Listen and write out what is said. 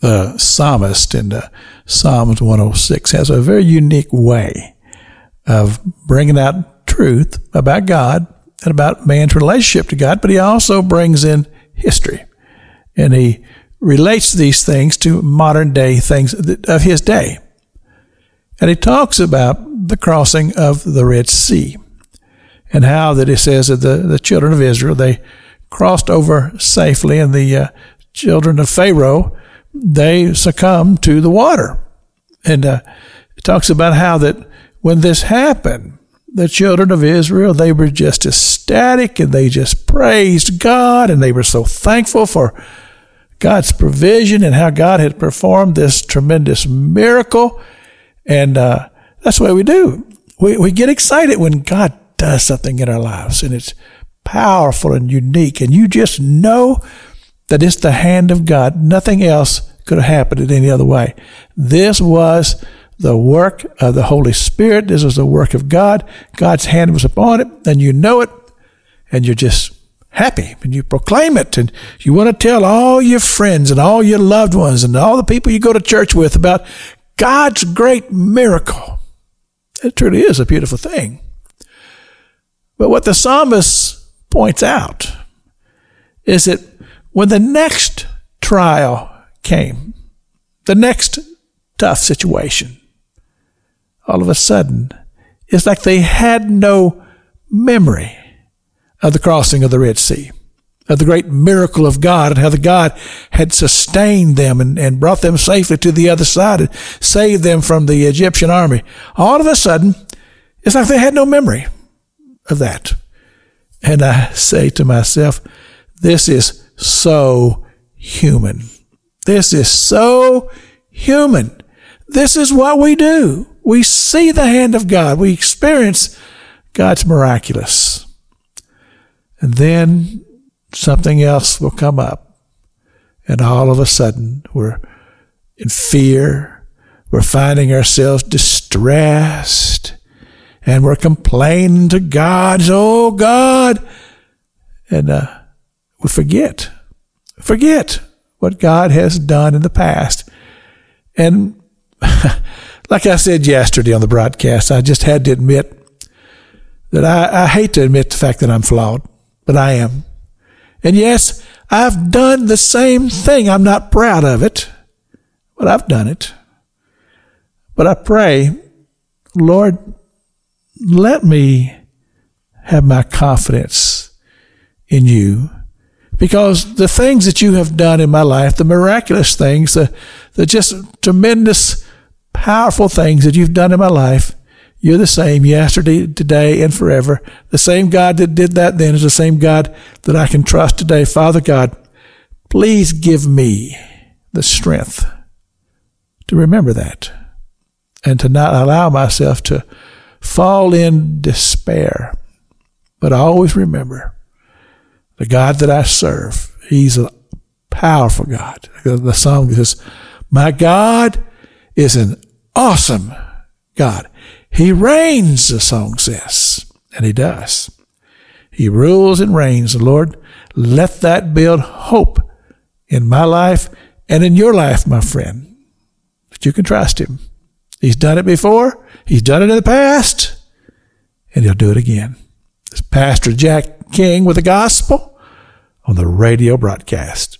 The psalmist in the Psalms 106 has a very unique way of bringing out truth about God and about man's relationship to God, but he also brings in history. And he relates these things to modern day things of his day. And he talks about the crossing of the Red Sea and how that it says that the children of Israel, they crossed over safely, and the children of Pharaoh, they succumbed to the water. And it talks about how that when this happened, the children of Israel, they were just ecstatic, and they just praised God, and they were so thankful for God's provision and how God had performed this tremendous miracle. And that's what we do. We get excited when God does something in our lives, and it's powerful and unique, and you just know that it's the hand of God. Nothing else could have happened in any other way. This was the work of the Holy Spirit. This was the work of God. God's hand was upon it, and you know it, and you're just happy, and you proclaim it, and you want to tell all your friends and all your loved ones and all the people you go to church with about God's great miracle. It truly is a beautiful thing. But what the psalmist points out is that when the next trial came, the next tough situation, all of a sudden, it's like they had no memory of the crossing of the Red Sea, of the great miracle of God, and how the God had sustained them and brought them safely to the other side and saved them from the Egyptian army. All of a sudden, it's like they had no memory of that. And I say to myself, this is so human. This is so human. This is what we do. We see the hand of God. We experience God's miraculous. And then something else will come up. And all of a sudden, we're in fear. We're finding ourselves distressed. And we're complaining to God. Oh, God. And we forget what God has done in the past. And like I said yesterday on the broadcast, I just had to admit that I hate to admit the fact that I'm flawed, but I am. And yes, I've done the same thing. I'm not proud of it, but I've done it. But I pray, Lord, let me have my confidence in you. Because the things that you have done in my life, the miraculous things, the just tremendous, powerful things that you've done in my life, you're the same yesterday, today, and forever. The same God that did that then is the same God that I can trust today. Father God, please give me the strength to remember that and to not allow myself to fall in despair. But I always remember the God that I serve, he's a powerful God. The song says, my God is an awesome God. He reigns, the song says, and he does. He rules and reigns. Lord, let that build hope in my life and in your life, my friend, that you can trust him. He's done it before. He's done it in the past, and he'll do it again. This Pastor Jack King with the gospel on the radio broadcast.